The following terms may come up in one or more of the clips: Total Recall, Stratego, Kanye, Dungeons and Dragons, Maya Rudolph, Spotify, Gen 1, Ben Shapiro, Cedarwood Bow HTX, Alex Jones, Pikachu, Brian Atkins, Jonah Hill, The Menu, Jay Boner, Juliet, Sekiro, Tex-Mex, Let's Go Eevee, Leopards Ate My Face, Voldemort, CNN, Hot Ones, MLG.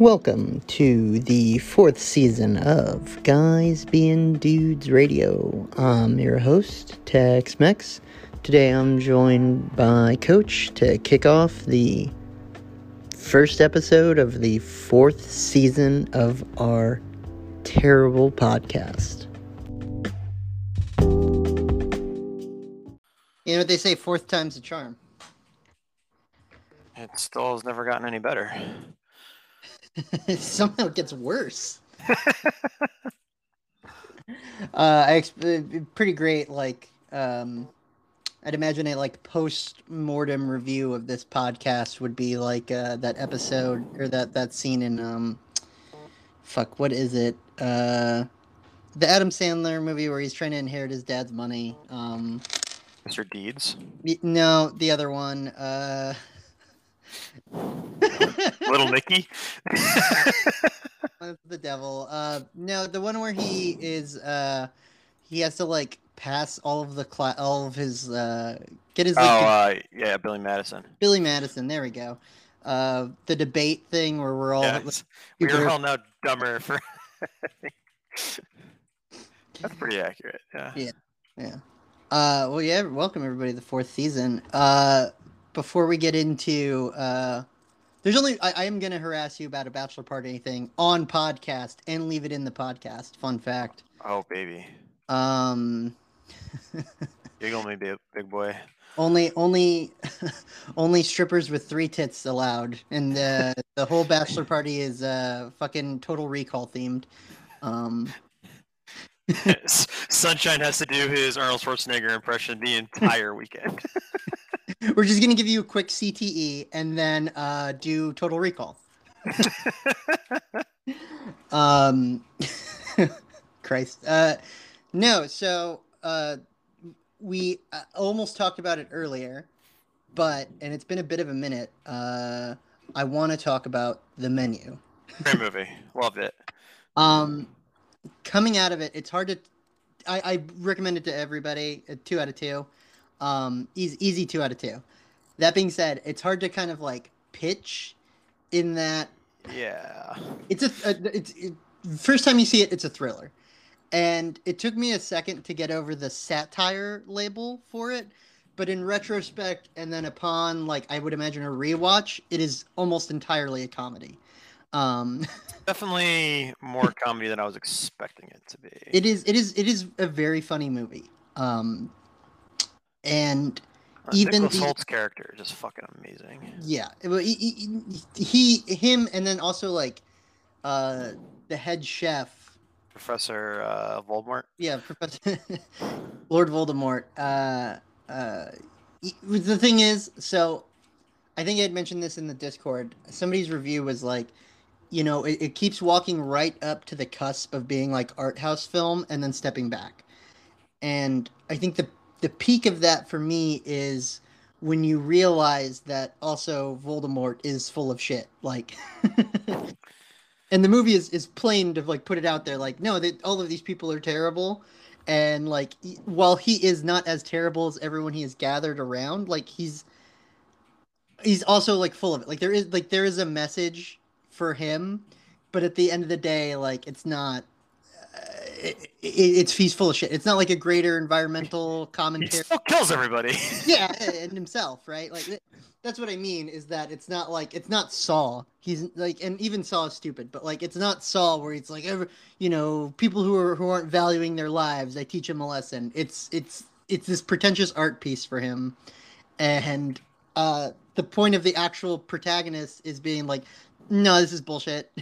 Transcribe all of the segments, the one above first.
Welcome to the fourth season of Guys Being Dudes Radio. I'm your host, Tex-Mex. Today I'm joined by Coach to kick off the first episode of the fourth season of our terrible podcast. You know what they say, fourth time's a charm. It still has never gotten any better. It somehow gets worse. Pretty great, like, I'd imagine a, like, post-mortem review of this podcast would be, like, that episode, or that scene in, what is it? The Adam Sandler movie where he's trying to inherit his dad's money. Mr. Deeds? No, the other one, Little Nicky? The devil. No, the one where he is, he has to, like, pass all of the Billy Madison. Billy Madison, there we go. The debate thing where we're all... Yeah, we're all now dumber for... That's pretty accurate, yeah. Yeah. Welcome everybody to the fourth season. Before we get into... I am going to harass you about a bachelor party thing on podcast and leave it in the podcast. Fun fact. Oh, baby. Giggle me, big boy. Only strippers with three tits allowed. And the whole bachelor party is fucking Total Recall themed. Sunshine has to do his Arnold Schwarzenegger impression the entire weekend. We're just going to give you a quick CTE and then do Total Recall. Christ. We almost talked about it earlier, but it's been a bit of a minute. I want to talk about The Menu. Great movie. Loved it. Coming out of it, it's hard to... I recommend it to everybody, 2 out of 2. Easy 2 out of 2. That being said, it's hard to kind of like pitch in that. Yeah. First time you see it, it's a thriller. And it took me a second to get over the satire label for it. But in retrospect, and then upon I would imagine a rewatch, it is almost entirely a comedy. Definitely more comedy than I was expecting it to be. It is a very funny movie. And even Nicholas Holt's character is just fucking amazing. Yeah, he, him, and then also the head chef, Professor Voldemort. Yeah, Professor Lord Voldemort. The thing is, so I think I had mentioned this in the Discord. Somebody's review was like, you know, it keeps walking right up to the cusp of being like art house film and then stepping back, and I think the peak of that for me is when you realize that also Voldemort is full of shit. And the movie is plain to put it out there. All of these people are terrible. And while he is not as terrible as everyone he has gathered around, he's also full of it. There is a message for him, but at the end of the day, it's not. He's full of shit. It's not like a greater environmental commentary. He still kills everybody. Yeah, and himself, right? That's what I mean, is that it's not it's not Saw. He's and even Saw is stupid, but it's not Saw where it's people who aren't valuing their lives, I teach him a lesson. It's this pretentious art piece for him, and the point of the actual protagonist is being no, this is bullshit.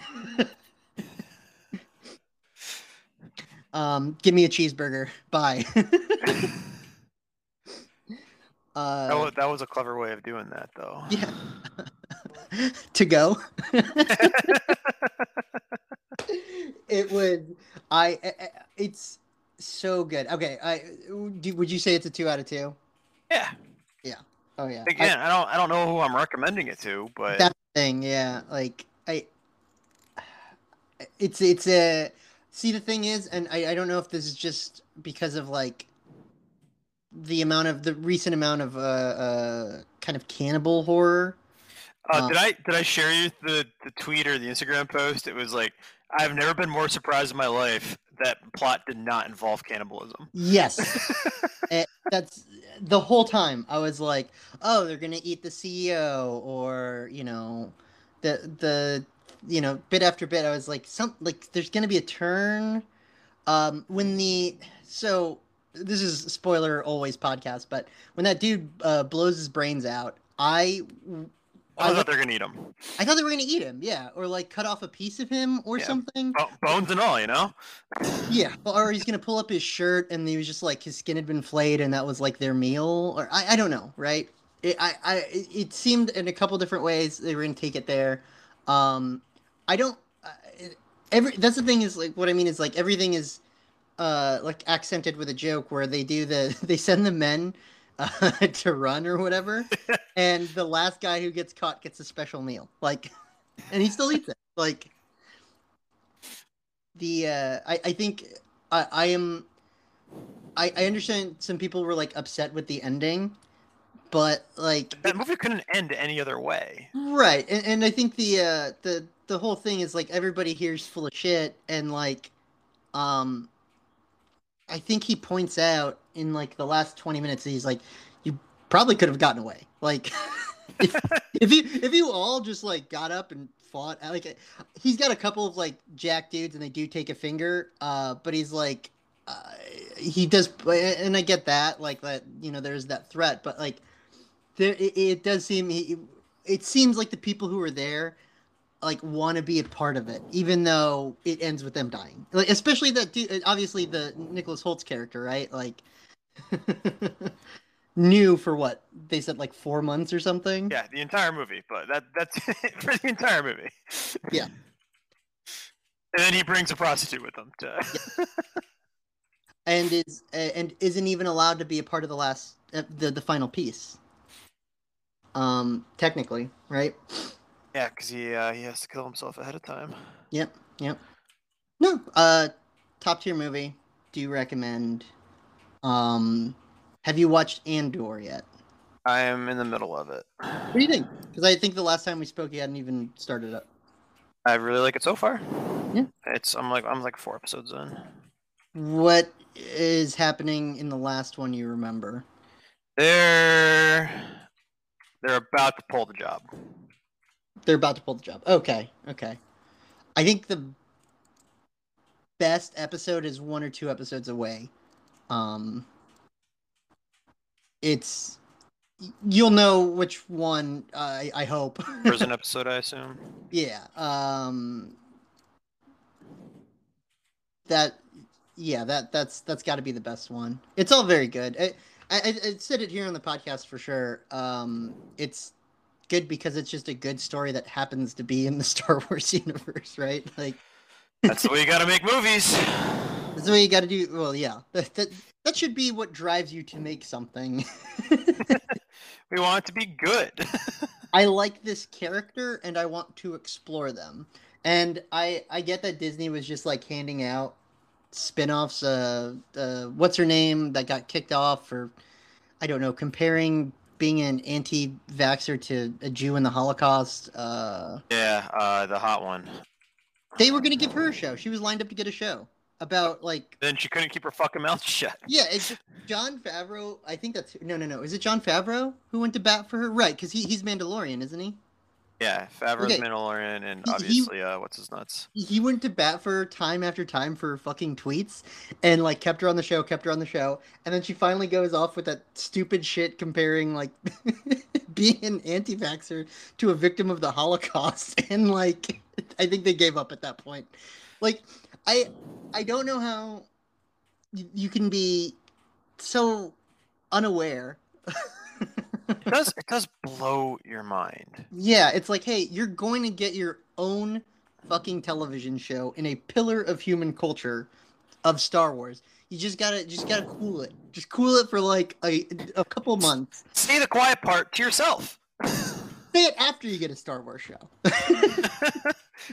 Give me a cheeseburger. Bye. That was a clever way of doing that, though. Yeah. To go. It's so good. Okay. Would you say it's a 2 out of 2? Yeah. Yeah. Oh yeah. Again, I don't know who I'm recommending it to, but that thing. Yeah. See, the thing is, and I don't know if this is just because of the recent amount of kind of cannibal horror. Did I share you the tweet or the Instagram post? It was like, I've never been more surprised in my life that plot did not involve cannibalism. Yes. That's the whole time I was like, oh, they're going to eat the CEO, or, you know, the you know, bit after bit. I was like, there's going to be a turn. So this is spoiler always podcast, but when that dude blows his brains out, I thought they were going to eat him. I thought they were going to eat him, yeah. Or, like, cut off a piece of him or something. Bones and all, you know? Yeah. Or he's going to pull up his shirt, and he was just, like, his skin had been flayed, and that was, like, their meal. Or I don't know, right? It seemed in a couple different ways they were going to take it there. That's the thing is, like, what I mean is, like, everything is, like, accented with a joke where they do they send the men to run or whatever, and the last guy who gets caught gets a special meal, like, and he still eats it. Like, the I understand some people were, like, upset with the ending, but, like, that movie couldn't end any other way, right? And I think the whole thing is, like, everybody here's full of shit, and, like, I think he points out in, like, the last 20 minutes, he's like, you probably could have gotten away. Like, if you all just, like, got up and fought, like, he's got a couple of, like, jack dudes, and they do take a finger, but he's like, he does, and I get that, like, that, you know, there's that threat, but, like, there, it does seem, it seems like the people who are there, like, want to be a part of it, even though it ends with them dying. Like, especially that dude, obviously the Nicholas Holt's character, right? Like, knew for what they said, like, 4 months or something. Yeah, the entire movie, but that's it for the entire movie. Yeah. And then he brings a prostitute with him to... Yeah. and isn't even allowed to be a part of the last, the final piece. Technically, right? Yeah, because he has to kill himself ahead of time. Yep. No, top tier movie. Do you recommend? Have you watched Andor yet? I am in the middle of it. What do you think? Because I think the last time we spoke, you hadn't even started up. I really like it so far. Yeah, I'm like 4 episodes in. What is happening in the last one you remember? They're about to pull the job. They're about to pull the job. Okay. I think the best episode is 1 or 2 episodes away. You'll know which one, I hope. Prison episode, I assume. Yeah. That's got to be the best one. It's all very good. I said it here on the podcast for sure. It's good because it's just a good story that happens to be in the Star Wars universe, right? Like, that's the way you got to make movies. That's the way you got to do. Well, yeah, that should be what drives you to make something. We want it to be good. I like this character, and I want to explore them. And I get that Disney was just, like, handing out spinoffs. What's her name that got kicked off for, I don't know, comparing being an anti-vaxxer to a Jew in the Holocaust. The hot one. They were going to give her a show. She was lined up to get a show about, like... Then she couldn't keep her fucking mouth shut. Yeah, it's John Favreau. I think that's... No. Is it John Favreau who went to bat for her? Right, because he's Mandalorian, isn't he? Yeah, Favreau's Mandalorian, and obviously, what's his nuts? He went to bat for her time after time for fucking tweets, and, like, kept her on the show, and then she finally goes off with that stupid shit comparing, like, being an anti-vaxxer to a victim of the Holocaust, and, like, I think they gave up at that point. Like, I don't know how you can be so unaware. It does blow your mind. Yeah, it's like, hey, you're going to get your own fucking television show in a pillar of human culture of Star Wars. You just gotta cool it. Just cool it for, like, a couple months. Say the quiet part to yourself. Say it after you get a Star Wars show.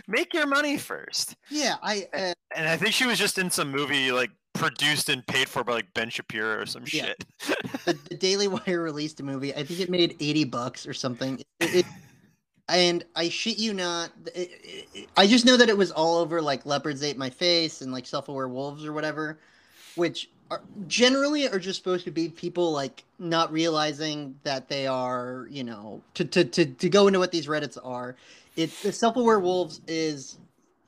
Make your money first. Yeah, and I think she was just in some movie, like, produced and paid for by, like, Ben Shapiro or some shit. The Daily Wire released a movie. I think it made $80 or something. It And I shit you not, I just know that it was all over, like, Leopards Ate My Face and, like, Self-Aware Wolves or whatever, which are generally just supposed to be people, like, not realizing that they are, you know, to go into what these Reddits are. It's the Self-Aware Wolves is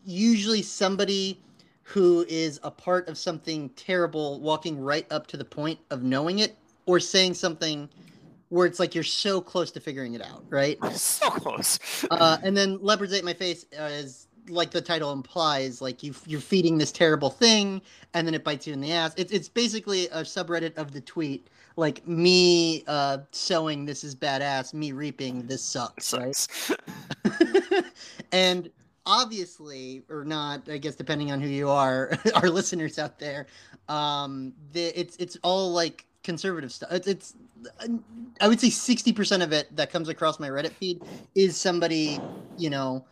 usually somebody who is a part of something terrible walking right up to the point of knowing it or saying something where it's like you're so close to figuring it out, right? So close. And then Leopards Ate My Face is, like the title implies, like you're feeding this terrible thing, and then it bites you in the ass. It's basically a subreddit of the tweet, like me sowing this is badass, me reaping this sucks. Right? And obviously, or not, I guess, depending on who you are, our listeners out there, it's all like conservative stuff. It's I would say 60% of it that comes across my Reddit feed is somebody, you know,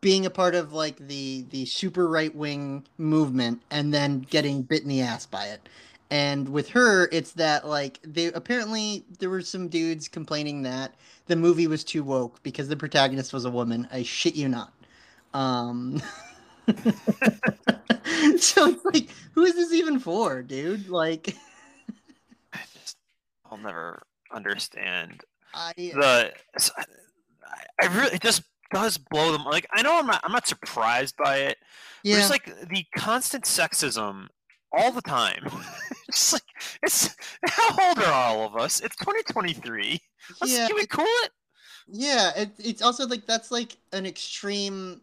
being a part of like the super right wing movement and then getting bit in the ass by it. And with her, it's that like there were some dudes complaining that the movie was too woke because the protagonist was a woman. I shit you not. So it's like, who is this even for, dude? Like, I'll never understand. It just does blow them. Like, I know I'm not surprised by it. Yeah. There's like the constant sexism all the time. Just like, it's how old are all of us? It's 2023. Can we call it? Yeah, it's also like that's like an extreme.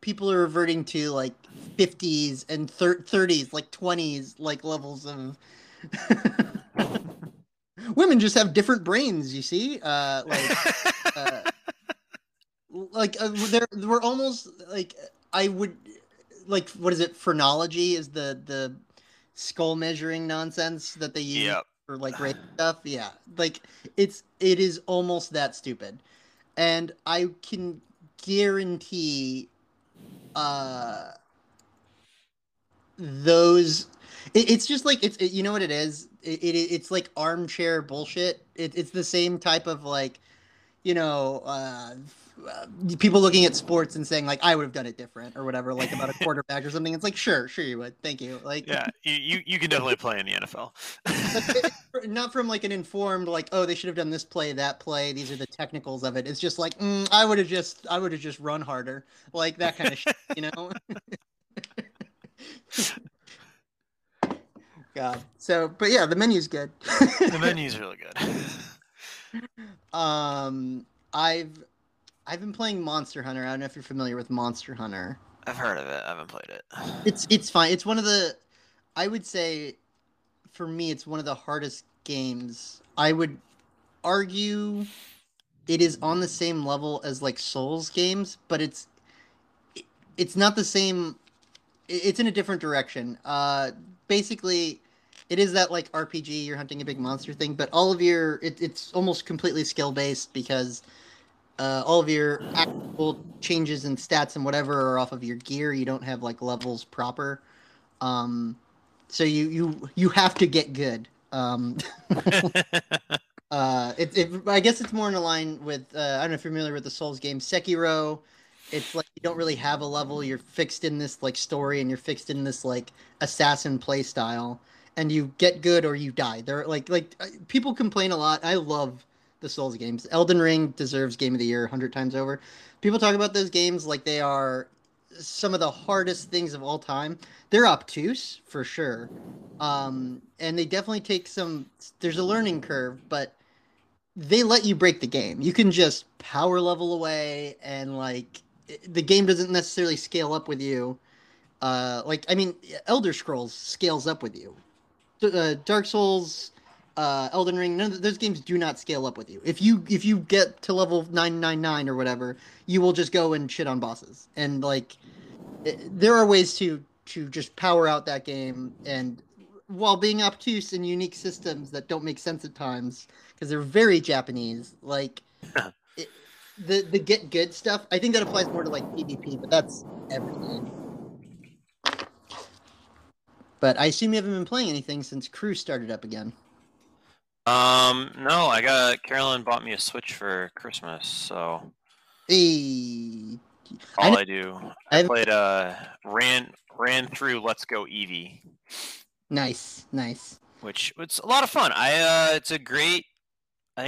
People are reverting to like 50s and 30s, like 20s, like levels of. Women just have different brains, you see. We're almost like I would like what is it? Phrenology is the skull measuring nonsense that they use for like rape stuff. Yeah, like it is almost that stupid, and I can guarantee those. It's just like it's you know what it is. It's like armchair bullshit. It's the same type of like, you know, people looking at sports and saying like I would have done it different or whatever, like about a quarterback or something. It's like sure you would. Thank you. Like yeah, you can definitely play in the NFL. Not from like an informed like oh they should have done this play that play. These are the technicals of it. It's just like I would have just run harder like that kind of shit. You know. God. So, but yeah, the menu's good. The menu's really good. I've been playing Monster Hunter. I don't know if you're familiar with Monster Hunter. I've heard of it. I haven't played it. It's fine. It's one of the, I would say, for me, it's one of the hardest games. I would argue it is on the same level as like Souls games, but it's not the same. It's in a different direction. Basically, it is that like RPG, you're hunting a big monster thing, but all of your it's almost completely skill based because all of your actual changes in stats and whatever are off of your gear. You don't have like levels proper, so you have to get good. I guess it's more in line with I don't know if you're familiar with the Souls game Sekiro. It's like you don't really have a level. You're fixed in this like story, and you're fixed in this like assassin play style, and you get good or you die. There, like people complain a lot. I love the Souls games. Elden Ring deserves Game of the Year 100 times over. People talk about those games like they are some of the hardest things of all time. They're obtuse for sure, and they definitely take some. There's a learning curve, but they let you break the game. You can just power level away and like. The game doesn't necessarily scale up with you. Elder Scrolls scales up with you. Dark Souls, Elden Ring, none of those games do not scale up with you. If you get to level 999 or whatever, you will just go and shit on bosses. And like, there are ways to just power out that game. And while being obtuse and unique systems that don't make sense at times because they're very Japanese, like. The get good stuff, I think that applies more to like PvP, but that's everything. But I assume you haven't been playing anything since Crew started up again. No, Carolyn bought me a Switch for Christmas, so Hey. All I do. I played ran through Let's Go Eevee. Nice, nice. Which it's a lot of fun. I think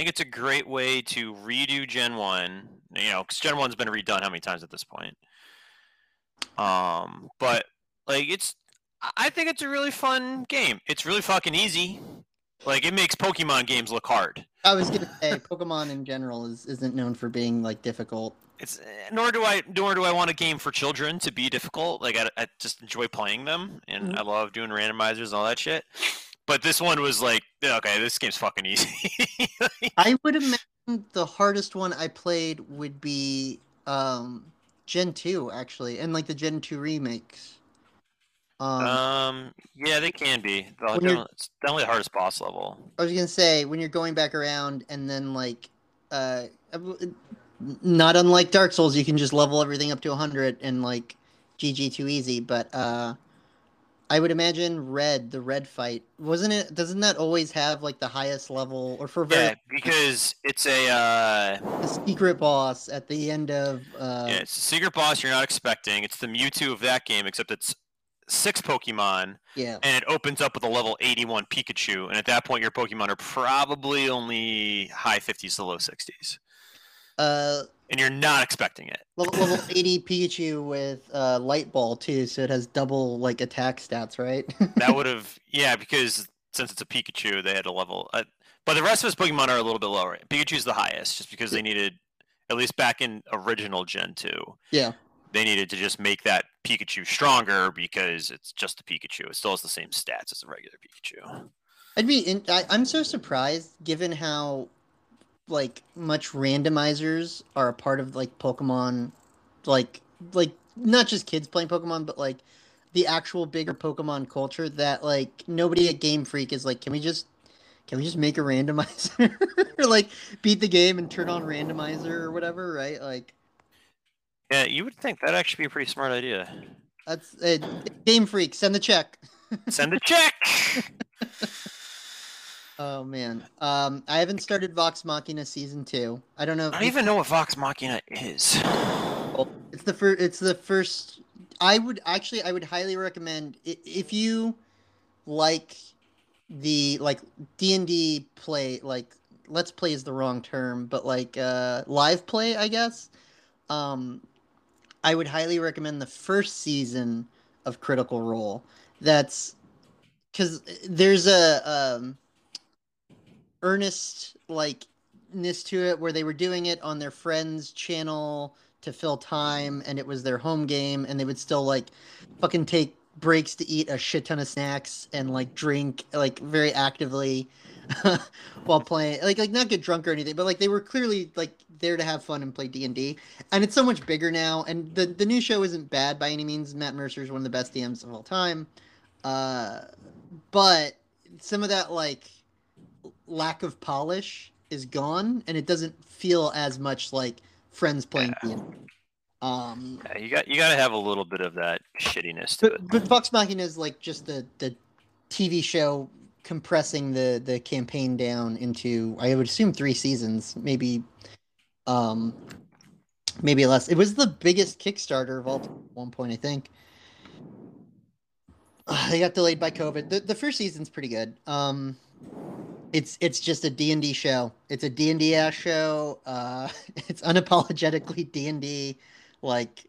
it's a great way to redo Gen 1. You know, because Gen 1's been redone how many times at this point? But like I think it's a really fun game. It's really fucking easy. Like, it makes Pokemon games look hard. I was gonna say, Pokemon in general isn't known for being like difficult. Nor do I want a game for children to be difficult. Like, I just enjoy playing them, and I love doing randomizers and all that shit. But this one was like, okay, this game's fucking easy. Like, I would imagine the hardest one I played would be Gen 2, actually, and like the Gen 2 remakes. Yeah, they can be. It's definitely the hardest boss level. I was gonna say, when you're going back around, and then like, not unlike Dark Souls, you can just level everything up to 100 and like, GG too easy. But I would imagine the Red fight, wasn't it? Doesn't that always have like the highest level or for? Yeah, because it's a secret boss at the end of. Yeah, it's a secret boss you're not expecting. It's the Mewtwo of that game, except it's 6 Pokemon, yeah, and it opens up with a level 81 Pikachu, and at that point your Pokemon are probably only high 50s to low 60s, and you're not expecting it. Level 80 Pikachu with Light Ball too, so it has double like attack stats, right? That would have, yeah, because since it's a Pikachu, they had a level, but the rest of his Pokemon are a little bit lower. Pikachu's the highest, just because they needed, at least back in original Gen 2. Yeah. They needed to just make that Pikachu stronger because it's just a Pikachu. It still has the same stats as a regular Pikachu. I'm so surprised, given how like much randomizers are a part of like Pokemon, like not just kids playing Pokemon, but like the actual bigger Pokemon culture, that like nobody at Game Freak is like, can we just make a randomizer or like beat the game and turn on randomizer or whatever, right? Like. Yeah, you would think that'd actually be a pretty smart idea. That's Game Freak. Send the check. Send the check. Oh man, I haven't started Vox Machina season 2. I don't know. I don't even know what Vox Machina is. It's the first. I would highly recommend, if you like the D&D play. Like, let's play is the wrong term, but like live play, I guess. I would highly recommend the first season of Critical Role. That's because there's a earnestness to it, where they were doing it on their friend's channel to fill time, and it was their home game, and they would still like fucking take breaks to eat a shit ton of snacks and like drink like very actively while playing, like not get drunk or anything, but like they were clearly like there to have fun and play D&D. And it's so much bigger now, and the new show isn't bad by any means. Matt Mercer is one of the best DMs of all time, but some of that like lack of polish is gone, and it doesn't feel as much like friends playing D&D. Yeah, you got to have a little bit of that shittiness to it. But Vox Machina is like just the TV show compressing the campaign down into, I would assume, 3 seasons, maybe less. It was the biggest Kickstarter of all time at one point, I think. They got delayed by COVID. The first season's pretty good. It's just a D&D show. It's a D&D ass show. It's unapologetically D&D. Like,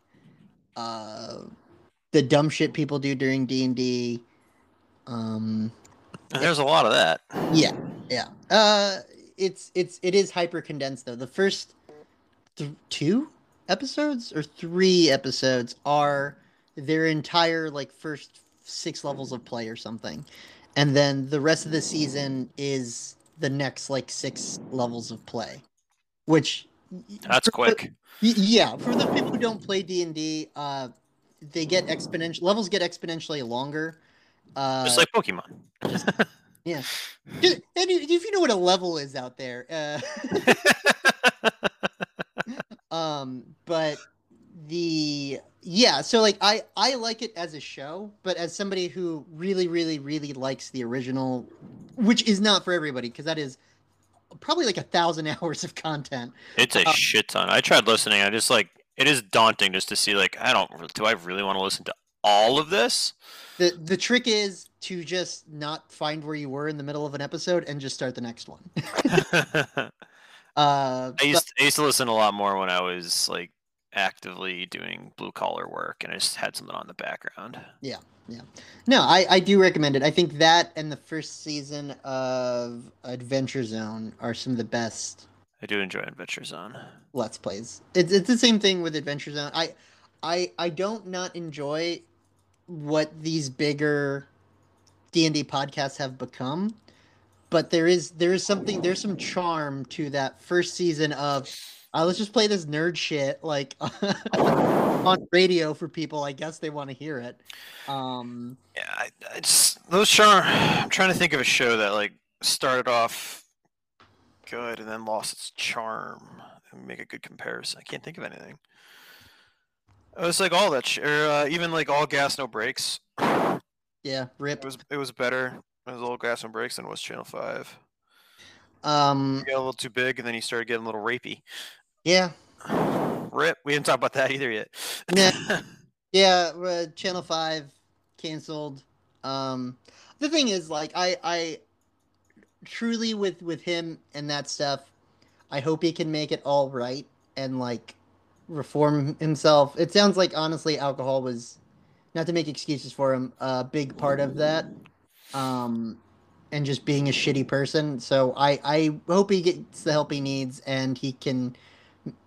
the dumb shit people do during D&D. There's a lot of that. Yeah, yeah. It is hyper condensed though. The first 2 episodes or 3 episodes are their entire like first 6 levels of play or something, and then the rest of the season is the next like 6 levels of play, which. That's quick. Yeah, for the people who don't play D&D, they get levels get exponentially longer. Just like Pokemon. Yeah. And if you know what a level is out there. But the... Yeah, so like I like it as a show, but as somebody who really, really, really likes the original, which is not for everybody, because that is probably like 1,000 hours of content. It's a shit ton. I tried listening. I just like, it is daunting just to see like, do I really want to listen to all of this? The trick is to just not find where you were in the middle of an episode and just start the next one. I used to listen a lot more when I was like actively doing blue collar work and I just had something on the background. Yeah. Yeah. No, I do recommend it. I think that and the first season of Adventure Zone are some of the best. I do enjoy Adventure Zone. Let's plays. It's the same thing with Adventure Zone. I don't not enjoy what these bigger D&D podcasts have become, but there is something, there's some charm to that first season of let's just play this nerd shit like on radio for people. I guess they want to hear it. Yeah, I'm trying to think of a show that like started off good and then lost its charm and make a good comparison. I can't think of anything. It's like all that shit, or even like All Gas No Brakes. Yeah, rip. It was better. It was All Gas No Brakes than it was Channel 5. You got a little too big, and then you started getting a little rapey. Yeah. Rip. We didn't talk about that either yet. Yeah, Channel 5 canceled. The thing is, like, I truly with him and that stuff, I hope he can make it all right and like reform himself. It sounds like, honestly, alcohol was, not to make excuses for him, a big part of that, and just being a shitty person. So I hope he gets the help he needs and he can,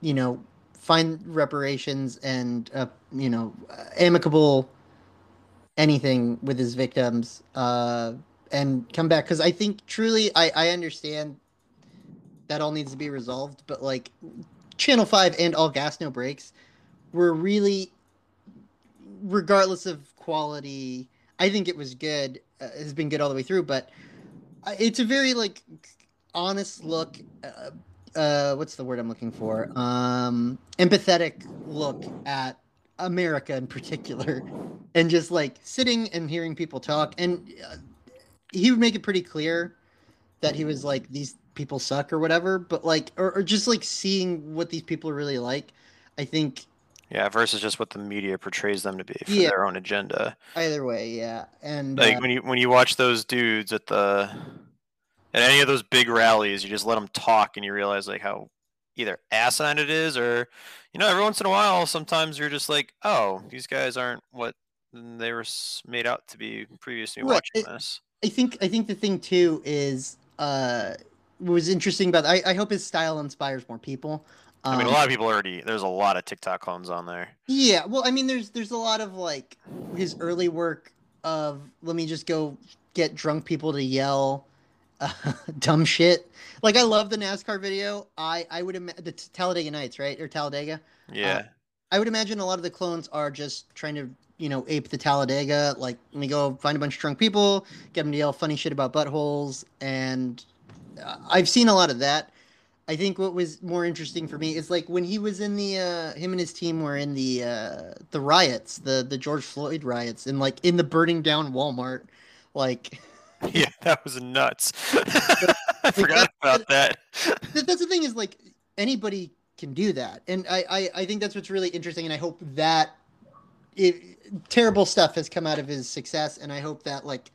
you know, find reparations and you know, amicable anything with his victims, and come back, because I think truly I understand that all needs to be resolved, but like Channel 5 and All Gas No Brakes were really, regardless of quality, I think it was good, has been good all the way through, but it's a very like honest look, what's the word I'm looking for, empathetic look at America in particular, and just like sitting and hearing people talk, and he would make it pretty clear that he was like, these people suck or whatever, but like, or just like seeing what these people are really like, I think. Yeah, versus just what the media portrays them to be for their own agenda. Either way, yeah. And like when you watch those dudes at any of those big rallies, you just let them talk and you realize like how either asinine it is, or, you know, every once in a while, sometimes you're just like, oh, these guys aren't what they were made out to be previously watching this. I think the thing too is what was interesting about, I hope his style inspires more people. I mean, a lot of people already, there's a lot of TikTok clones on there. Yeah, well, I mean, there's a lot of, like, his early work of, let me just go get drunk people to yell dumb shit. Like, I love the NASCAR video. I would imagine, the Talladega Nights, right? Or Talladega? Yeah. I would imagine a lot of the clones are just trying to, you know, ape the Talladega. Like, let me go find a bunch of drunk people, get them to yell funny shit about buttholes, and I've seen a lot of that. I think what was more interesting for me is like when he was in the him and his team were in the riots, the George Floyd riots, and like in the burning down Walmart, like, yeah, that was nuts. I forgot about that. That's the thing, is like anybody can do that, and I think that's what's really interesting, and I hope that terrible stuff has come out of his success, and I hope that like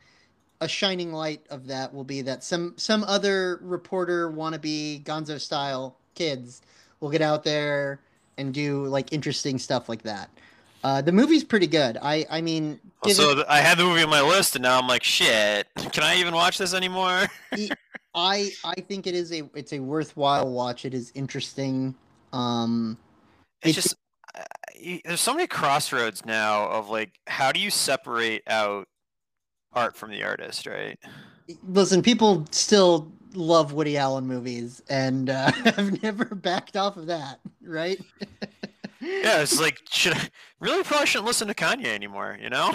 a shining light of that will be that some other reporter wannabe Gonzo style kids will get out there and do like interesting stuff like that. The movie's pretty good. I mean, I had the movie on my list and now I'm like, shit, can I even watch this anymore? I think it's a worthwhile watch. It is interesting. It's just, there's so many crossroads now of like, how do you separate out art from the artist, right? Listen, people still love Woody Allen movies, and I've never backed off of that, right? Yeah, it's like, probably shouldn't listen to Kanye anymore, you know?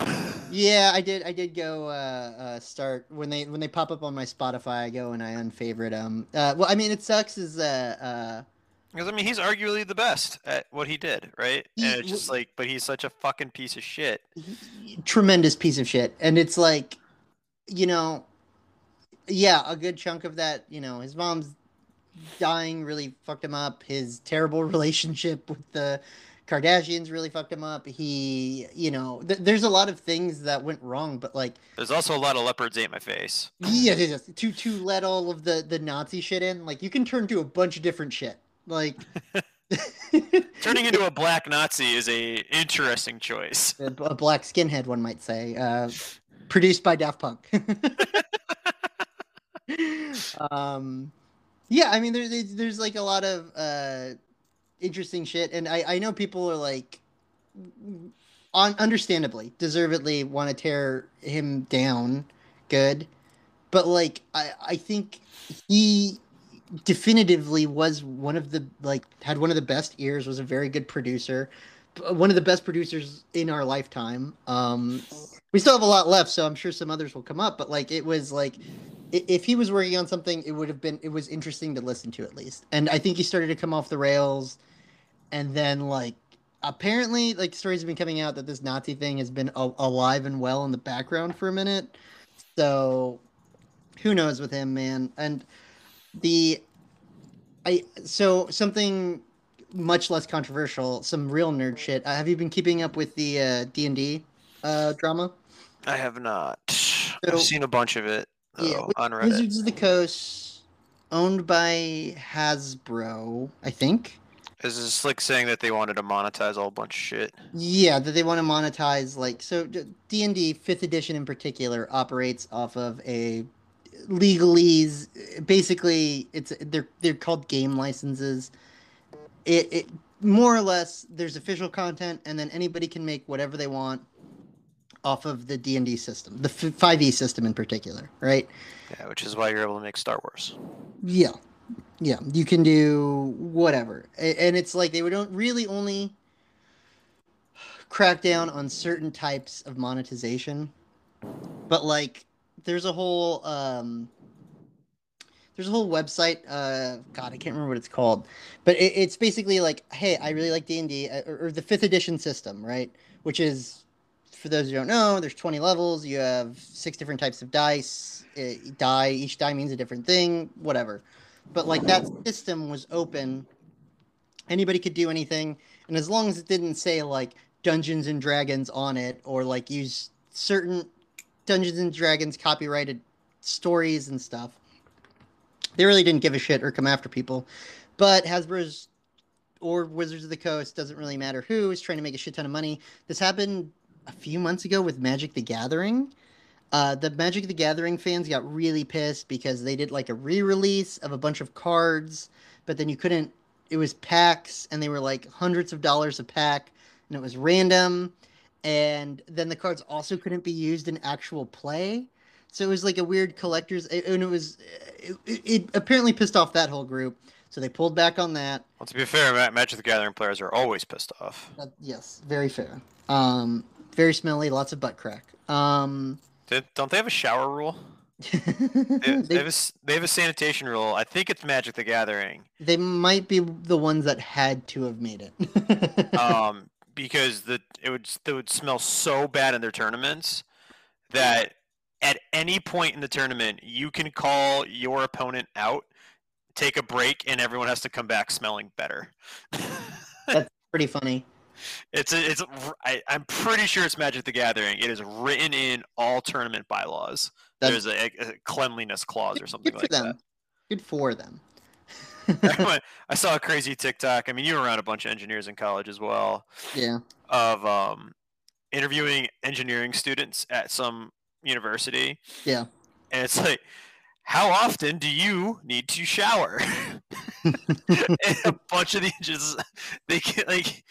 Yeah, I did go start when they pop up on my Spotify. I go and I unfavorite them. Well, I mean, it sucks is because I mean, he's arguably the best at what he did, right? And it's just like, but he's such a fucking piece of shit. Tremendous piece of shit. And it's like, you know, yeah, a good chunk of that, you know, his mom's dying really fucked him up. His terrible relationship with the Kardashians really fucked him up. He, you know, there's a lot of things that went wrong, but like, there's also a lot of Leopards Ate My Face. Yeah, to let all of the Nazi shit in, like, you can turn to a bunch of different shit. Like, turning into a black Nazi is a interesting choice. A black skinhead, one might say. Produced by Daft Punk. Yeah, I mean, there's like a lot of interesting shit, and I know people are like, understandably, deservedly want to tear him down good, but like I think he definitively was one of the, like, had one of the best ears, was a very good producer, one of the best producers in our lifetime. We still have a lot left, so I'm sure some others will come up, but like, it was like, if he was working on something, it was interesting to listen to, at least. And I think he started to come off the rails, and then, like, apparently, like, stories have been coming out that this Nazi thing has been alive and well in the background for a minute. So who knows with him, man. And so something much less controversial, some real nerd shit. Have you been keeping up with the D&D drama? I have not. So, I've seen a bunch of it, though, yeah, on Reddit. Wizards of the Coast, owned by Hasbro, I think. Is this like saying that they wanted to monetize a whole bunch of shit? Yeah, that they want to monetize, like, so D&D 5th edition in particular operates off of a legalese. Basically, they're called game licenses. It more or less, there's official content, and then anybody can make whatever they want off of the D&D system, the 5e system in particular, right? Yeah, which is why you're able to make Star Wars. Yeah, yeah, you can do whatever, and it's like they don't really only crack down on certain types of monetization, but like there's a whole website, God, I can't remember what it's called, but it's basically like, hey, I really like D&D, or the 5th edition system, right? Which is, for those who don't know, there's 20 levels, you have 6 different types of dice, each die means a different thing, whatever. But like, that system was open, anybody could do anything, and as long as it didn't say like Dungeons and Dragons on it, or like use certain Dungeons and Dragons copyrighted stories and stuff, they really didn't give a shit or come after people. But Hasbro's or Wizards of the Coast, doesn't really matter who, is trying to make a shit ton of money. This happened a few months ago with Magic the Gathering. The Magic the Gathering fans got really pissed because they did like a re-release of a bunch of cards, but then you couldn't, it was packs, and they were like hundreds of dollars a pack, and it was random, and then the cards also couldn't be used in actual play. So it was like a weird collector's, and it apparently pissed off that whole group. So they pulled back on that. Well, to be fair, Magic the Gathering players are always pissed off. Yes, very fair. Very smelly, lots of butt crack. Don't they have a shower rule? They have a sanitation rule. I think it's Magic the Gathering. They might be the ones that had to have made it. Because it would smell so bad in their tournaments that at any point in the tournament, you can call your opponent out, take a break, and everyone has to come back smelling better. That's pretty funny. I'm pretty sure it's Magic the Gathering. It is written in all tournament bylaws. There's a cleanliness clause or something like that. Good for them. I saw a crazy TikTok. I mean, you were around a bunch of engineers in college as well. Yeah. Of interviewing engineering students at some university. Yeah. And it's like, how often do you need to shower? And a bunch of these just, they get like,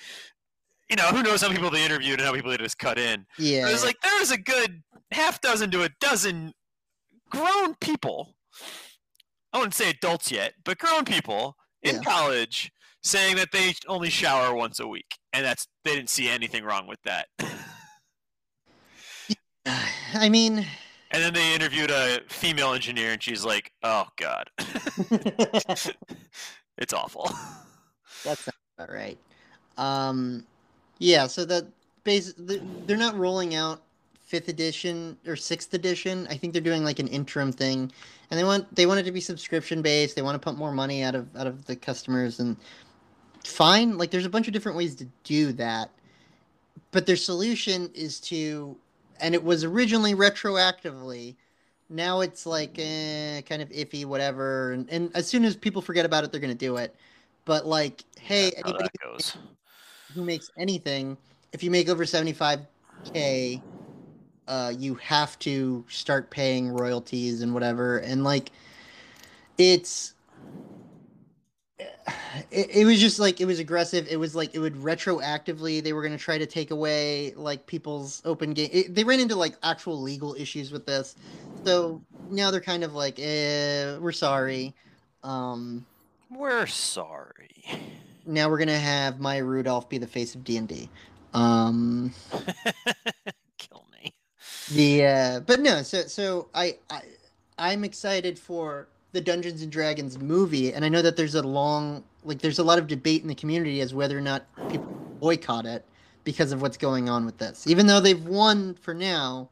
you know, who knows how people they interviewed and how people they just cut in. Yeah. It was like, there was a good half dozen to a dozen grown people. I wouldn't say adults yet, but grown people in college saying that they only shower once a week. And they didn't see anything wrong with that. I mean, and then they interviewed a female engineer, and she's like, "Oh God, it's awful." That's not about right. Yeah. So they're not rolling out fifth edition or sixth edition. I think they're doing like an interim thing, and they want it to be subscription based. They want to pump more money out of the customers, and fine. Like, there's a bunch of different ways to do that, but their solution is to, and it was originally retroactively. Now it's like kind of iffy, whatever. And as soon as people forget about it, they're gonna do it. But like, hey, yeah, anybody who makes anything, if you make over 75K, you have to start paying royalties and whatever. And like, it was just like, it was aggressive. It was like, it would retroactively, they were going to try to take away like people's open game. They ran into like actual legal issues with this. So now they're kind of like, we're sorry. We're sorry. Now we're going to have Maya Rudolph be the face of D&D. Kill me. But no, so I'm excited for the Dungeons and Dragons movie, and I know that there's a long, like, there's a lot of debate in the community as whether or not people boycott it because of what's going on with this, even though they've won for now.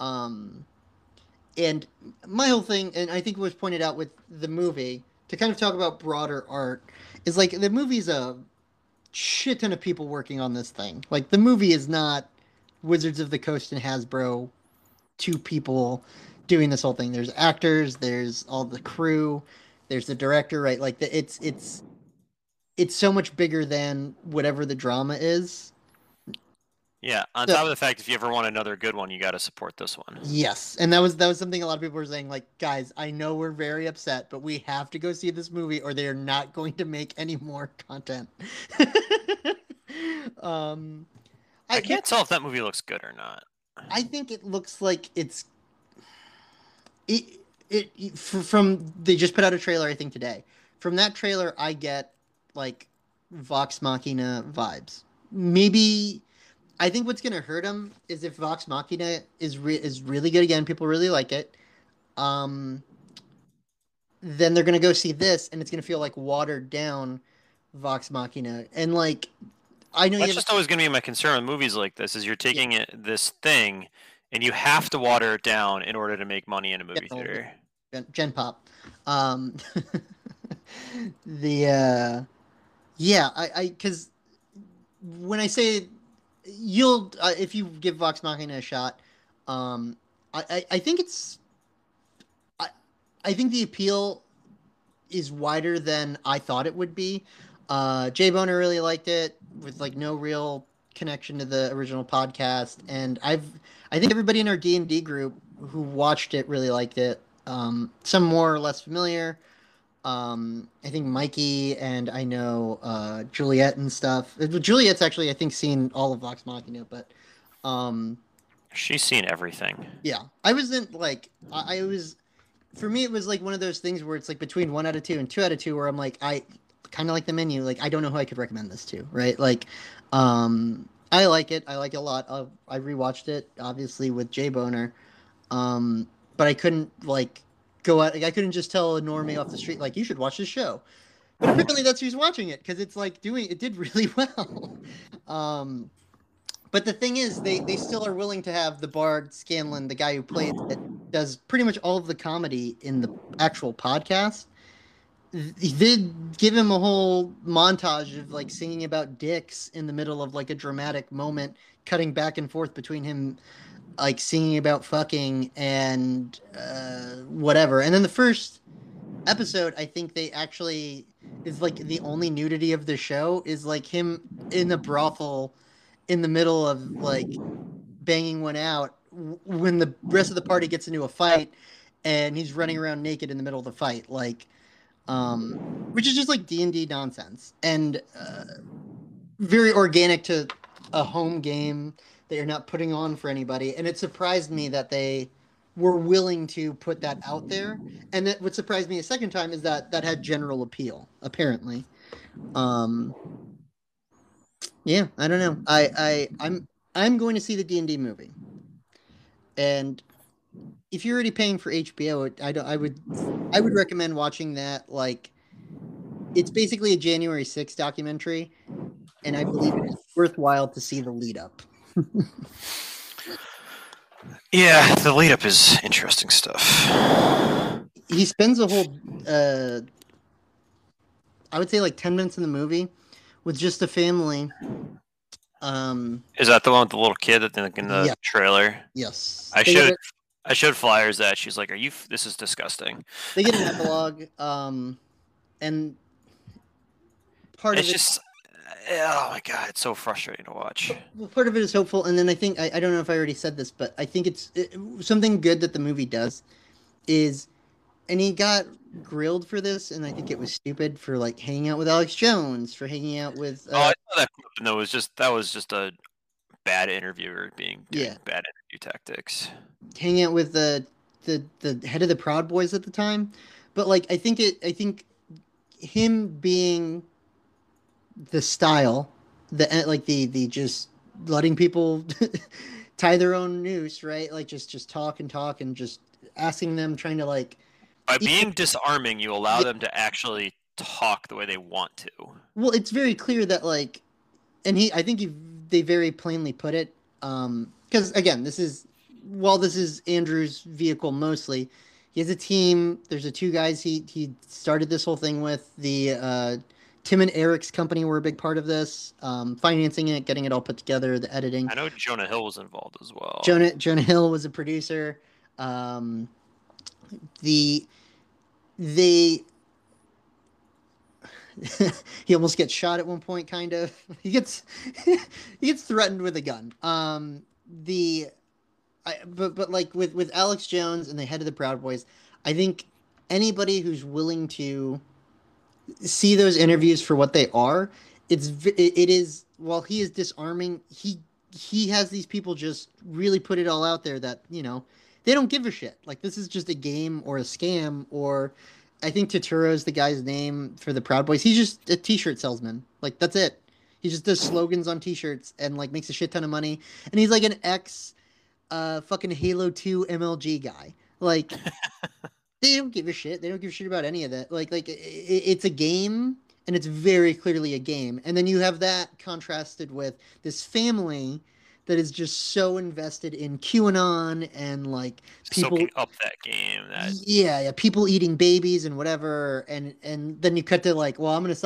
And my whole thing, and I think it was pointed out with the movie, to kind of talk about broader art, is like, the movie's a shit ton of people working on this thing. Like, the movie is not Wizards of the Coast and Hasbro, two people doing this whole thing. There's actors, there's all the crew, there's the director, right? Like, it's so much bigger than whatever the drama is. Yeah, on top of the fact, if you ever want another good one, you got to support this one. Yes, and that was something a lot of people were saying, like, guys, I know we're very upset, but we have to go see this movie or they are not going to make any more content. I can't tell if that movie looks good or not. I think it looks like they just put out a trailer, I think, today. From that trailer, I get, like, Vox Machina vibes. Maybe... I think what's going to hurt them is if Vox Machina is really good again, people really like it, then they're going to go see this, and it's going to feel like watered down Vox Machina. And, like, I know... That's just always going to be my concern with movies like this, is you're taking this thing, and you have to water it down in order to make money in a movie theater. Gen Pop. Because when I say... You'll if you give Vox Machina a shot, I think the appeal is wider than I thought it would be. Jay Boner really liked it, with like no real connection to the original podcast, and I think everybody in our D&D group who watched it really liked it. Some more or less familiar. I think Mikey and I know Juliet and stuff. Juliet's actually, I think, seen all of Vox Machina, but she's seen everything. Yeah, I wasn't like I was. For me, it was like one of those things where it's like between 1 out of 2 and 2 out of 2, where I'm like, I kind of like the menu. Like, I don't know who I could recommend this to, right? Like, I like it. I like it a lot. I rewatched it obviously with Jay Boner, but I couldn't like. Go out, like, I couldn't just tell a normie off the street, like, you should watch this show. But apparently that's who's watching it, because it's like it did really well. But the thing is, they still are willing to have the Bard Scanlon, the guy who plays that does pretty much all of the comedy in the actual podcast. He did give him a whole montage of like singing about dicks in the middle of like a dramatic moment, cutting back and forth between him like singing about fucking and whatever. And then the first episode, I think they actually is like the only nudity of the show is like him in a brothel in the middle of like banging one out when the rest of the party gets into a fight, and he's running around naked in the middle of the fight, like, which is just like D&D nonsense, and very organic to a home game that you're not putting on for anybody. And it surprised me that they were willing to put that out there. And that what surprised me a second time is that had general appeal, apparently. Yeah, I don't know. I'm going to see the D&D movie. And if you're already paying for HBO, I would recommend watching that. Like, it's basically a January 6th documentary, and I believe it is worthwhile to see the lead up. Yeah, the lead up is interesting stuff. He spends a whole, I would say like 10 minutes in the movie with just a family. Is that the one with the little kid in the trailer? Yes. I showed Flyers that. She's like, "Are you? This is disgusting." They get an epilogue, and part it's of it's just, oh my god, it's so frustrating to watch. Part of it is hopeful, and then I think I don't know if I already said this, but I think it's something good that the movie does is, and he got grilled for this, and I think it was stupid for like hanging out with Alex Jones, for hanging out with. Oh, I saw that clip, and that was just a bad interviewer doing bad interview tactics. Hanging out with the head of the Proud Boys at the time, but like I think him being the style, the just letting people tie their own noose, right? Like just talk and talk and just asking them, trying to like by being disarming, you allow them to actually talk the way they want to. Well, it's very clear that like, and they very plainly put it, because again, this is Andrew's vehicle mostly. He has a team. There's the two guys he started this whole thing with. The Tim and Eric's company were a big part of this, financing it, getting it all put together, the editing. I know Jonah Hill was involved as well. Jonah Hill was a producer. He almost gets shot at one point, kind of. He gets threatened with a gun. But like with Alex Jones and the head of the Proud Boys, I think anybody who's willing to see those interviews for what they are, it is while he is disarming, he has these people just really put it all out there that, you know, they don't give a shit. Like, this is just a game or a scam, or I think Totoro's the guy's name for the Proud Boys. He's just a t-shirt salesman. Like, that's it. He just does slogans on t-shirts and, like, makes a shit ton of money. And he's, like, an fucking Halo 2 MLG guy. Like, they don't give a shit. They don't give a shit about any of that. Like it's a game, and it's very clearly a game. And then you have that contrasted with this family that is just so invested in QAnon and like people soaking up that game. People eating babies and whatever, and then you cut to like, well, I'm gonna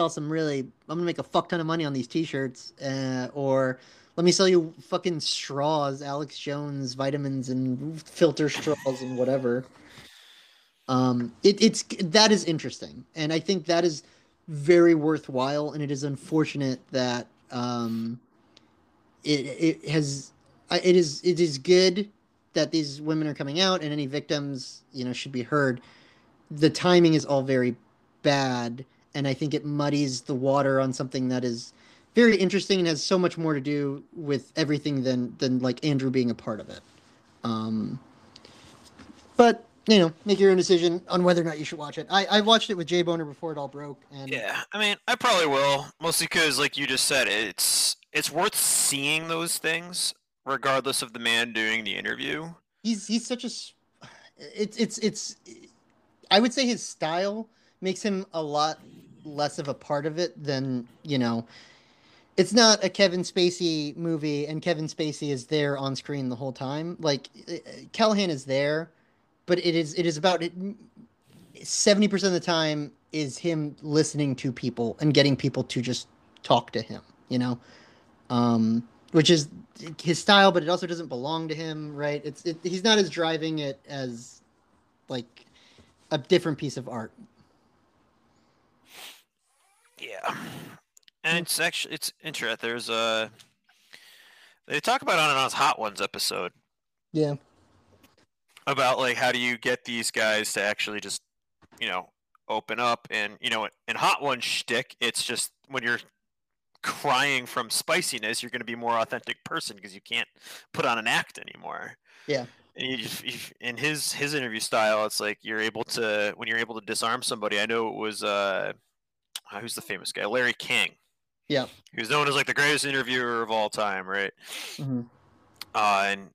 make a fuck ton of money on these t-shirts, or let me sell you fucking straws, Alex Jones vitamins and filter straws and whatever. That is interesting, and I think that is very worthwhile, and it is unfortunate that It is good that these women are coming out, and any victims, you know, should be heard. The timing is all very bad, and I think it muddies the water on something that is very interesting and has so much more to do with everything than like Andrew being a part of it. But you know, make your own decision on whether or not you should watch it. I watched it with Jay Boner before it all broke, and yeah, I mean, I probably will, mostly because like you just said, it's worth seeing those things, regardless of the man doing the interview. He's such a. It's. I would say his style makes him a lot less of a part of it than, you know. It's not a Kevin Spacey movie, and Kevin Spacey is there on screen the whole time. Like Callahan is there, but it is about 70% of the time is him listening to people and getting people to just talk to him. You know. Which is his style, but it also doesn't belong to him, right? He's not as driving it as, like, a different piece of art. Yeah, and it's interesting. There's they talk about on Anon's Hot Ones episode. Yeah. About like, how do you get these guys to actually just, you know, open up, and you know, in Hot Ones shtick, it's just when you're crying from spiciness, you're going to be a more authentic person because you can't put on an act anymore. Yeah. And in his interview style, it's like when you're able to disarm somebody. I know it was who's the famous guy, Larry King. Yeah. Who's known as like the greatest interviewer of all time, right? Mm-hmm. And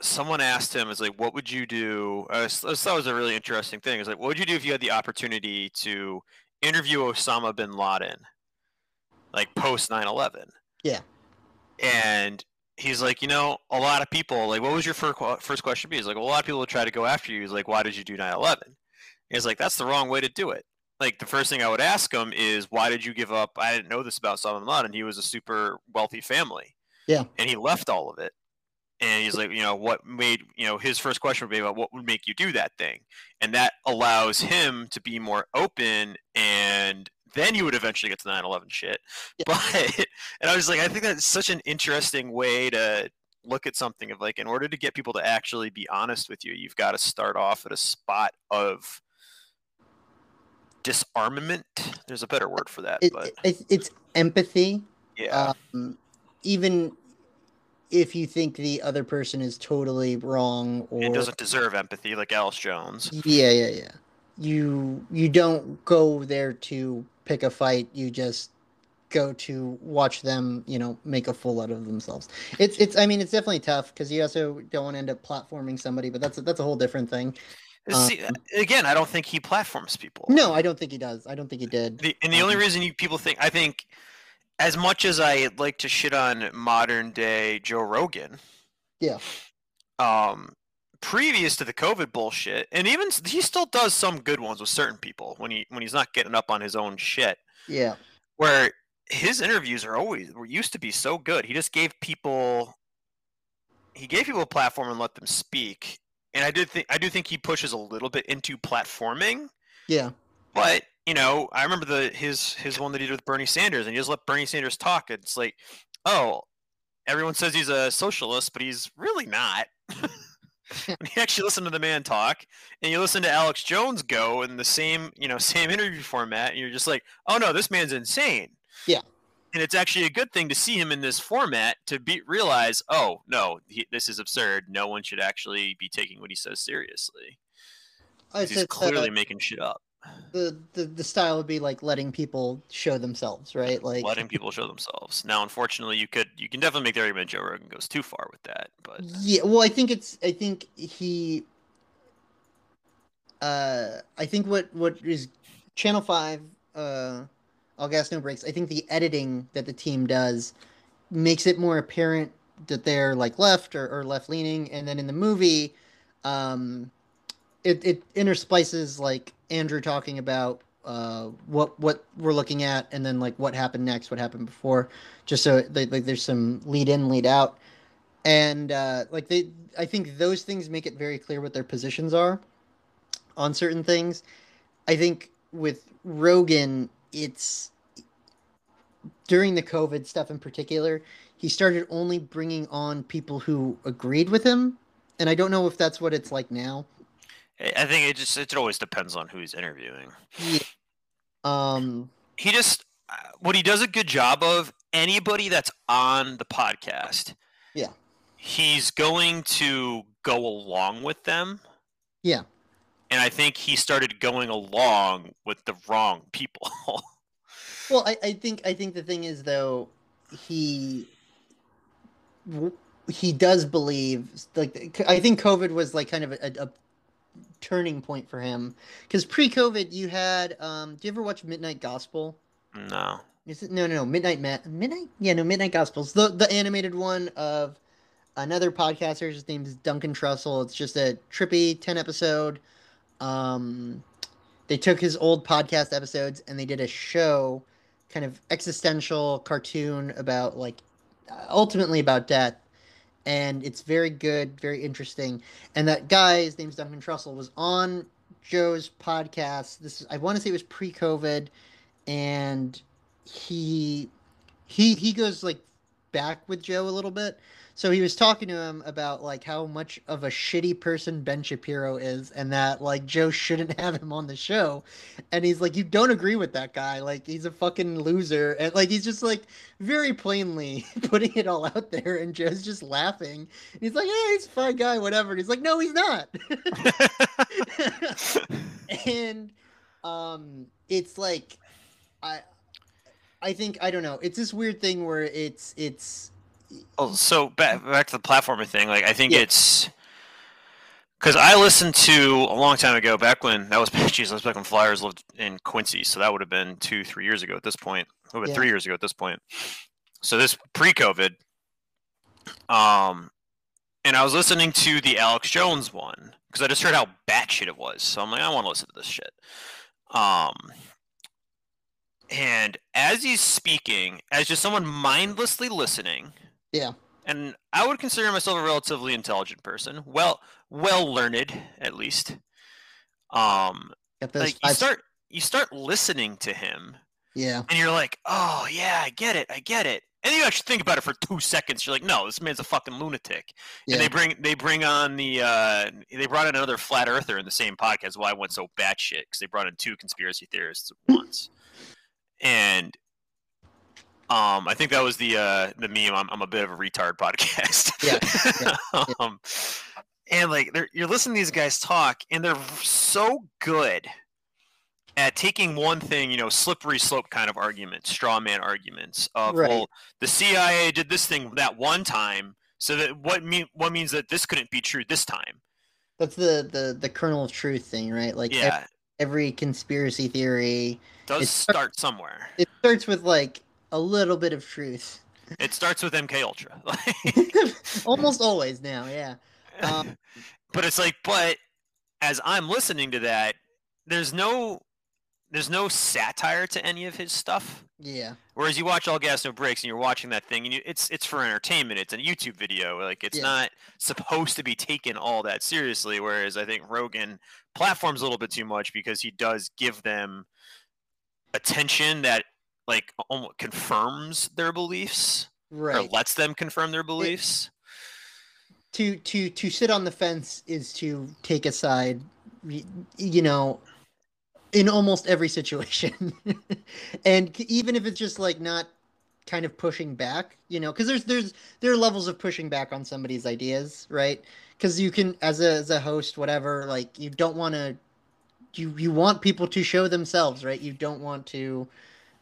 someone asked him, "Is like, what would you do?" I thought it was a really interesting thing. It's like, what would you do if you had the opportunity to interview Osama bin Laden? Like post 9/11. Yeah. And he's like, you know, a lot of people, like, what was your first question be? He's like, well, a lot of people will try to go after you. He's like, why did you do 9/11? He's like, that's the wrong way to do it. Like, the first thing I would ask him is, why did you give up? I didn't know this about Osama bin Laden. He was a super wealthy family. Yeah. And he left all of it. And he's like, you know, what made, you know, his first question would be about what would make you do that thing. And that allows him to be more open, and then you would eventually get to 9/11 shit. Yeah. But, and I was like, I think that's such an interesting way to look at something of like, in order to get people to actually be honest with you, you've got to start off at a spot of disarmament. There's a better word for that, but it's empathy. Yeah. Even if you think the other person is totally wrong or it doesn't deserve empathy, like Alex Jones. Yeah. You don't go there to pick a fight. You just go to watch them, you know, make a fool out of themselves. It's I mean, it's definitely tough because you also don't want to end up platforming somebody, but that's a whole different thing. See, again, I don't think he platforms people. No, I don't think he does. I don't think he did. The only reason people think, I think, as much as I like to shit on modern day Joe Rogan, yeah, previous to the COVID bullshit, and even he still does some good ones with certain people when he's not getting up on his own shit. Yeah, where his interviews used to be so good. He just gave people a platform and let them speak. And I do think he pushes a little bit into platforming. Yeah. But, you know, I remember his one that he did with Bernie Sanders, and he just let Bernie Sanders talk. It's like, oh, everyone says he's a socialist, but he's really not. And you actually listen to the man talk, and you listen to Alex Jones go in the same interview format, and you're just like, oh no, this man's insane. Yeah. And it's actually a good thing to see him in this format to realize, oh, no, this is absurd. No one should actually be taking what he says seriously. He's clearly making shit up. The style would be like letting people show themselves, right? Like letting people show themselves. Now, unfortunately, you can definitely make the argument Joe Rogan goes too far with that. But yeah, well, I think what is Channel 5. All Gas No Brakes. I think the editing that the team does makes it more apparent that they're like left or left leaning, and then in the movie, it intersplices like Andrew talking about what we're looking at, and then like what happened next, what happened before, just so like there's some lead in, lead out, and I think those things make it very clear what their positions are on certain things. I think with Rogan, it's during the COVID stuff in particular, he started only bringing on people who agreed with him. And I don't know if that's what it's like now. I think it always depends on who he's interviewing. Yeah. What he does a good job of, anybody that's on the podcast. Yeah. He's going to go along with them. Yeah. And I think he started going along with the wrong people. Well, I think the thing is, though, he does believe, like, I think COVID was like kind of a turning point for him, because pre-COVID you had do you ever watch Midnight Gospel? No. Is it no Midnight? Yeah, no, Midnight Gospel's the animated one of another podcaster. His name's Duncan Trussell. It's just a trippy 10-episode. They took his old podcast episodes and they did a show, kind of existential cartoon about ultimately about death. And it's very good, very interesting. And that guy, his name's Duncan Trussell, was on Joe's podcast. This is, I want to say it was pre-COVID, and he goes like back with Joe a little bit. So he was talking to him about like how much of a shitty person Ben Shapiro is, and that like Joe shouldn't have him on the show. And he's like, you don't agree with that guy. Like, he's a fucking loser. And like, he's just like very plainly putting it all out there. And Joe's just laughing. And he's like, yeah, he's a fine guy, whatever. And he's like, no, he's not. And it's like, I think, I don't know. It's this weird thing where it's, oh, so back to the platformer thing. Like, I think it's because I listened to a long time ago, back when Flyers lived in Quincy, so that would have been 3 years ago at this point. 3 years ago at this point. So this pre-COVID, And I was listening to the Alex Jones one because I just heard how batshit it was. So I'm like, I want to listen to this shit. And as he's speaking, as just someone mindlessly listening. Yeah. And I would consider myself a relatively intelligent person. Well learned, at least. Like you start listening to him. Yeah. And you're like, oh yeah, I get it. And you actually think about it for 2 seconds. You're like, no, this man's a fucking lunatic. Yeah. And they brought in another flat earther in the same podcast. Why I went so batshit, because they brought in two conspiracy theorists at once. And I think that was the meme. I'm a bit of a retard podcast. Yeah. And like you're listening to these guys talk, and they're so good at taking one thing, slippery slope kind of arguments, straw man arguments of, right. Well, the CIA did this thing that one time, so that what means that this couldn't be true this time? That's the kernel of truth thing, right? Like, yeah. Every conspiracy theory does start somewhere. It starts with like a little bit of truth. It starts with MK Ultra. Almost always now, yeah. But it's like, as I'm listening to that, there's no satire to any of his stuff. Yeah. Whereas you watch All Gas No Brakes and you're watching that thing, and it's for entertainment. It's a YouTube video. Like, it's not supposed to be taken all that seriously. Whereas I think Rogan platforms a little bit too much because he does give them attention that like almost confirms their beliefs, right? Or lets them confirm their beliefs. To sit on the fence is to take a side, in almost every situation. And even if it's just like not kind of pushing back, because there are levels of pushing back on somebody's ideas, right? Because you can, as a host, whatever, like, you don't want to, you want people to show themselves, right? You don't want to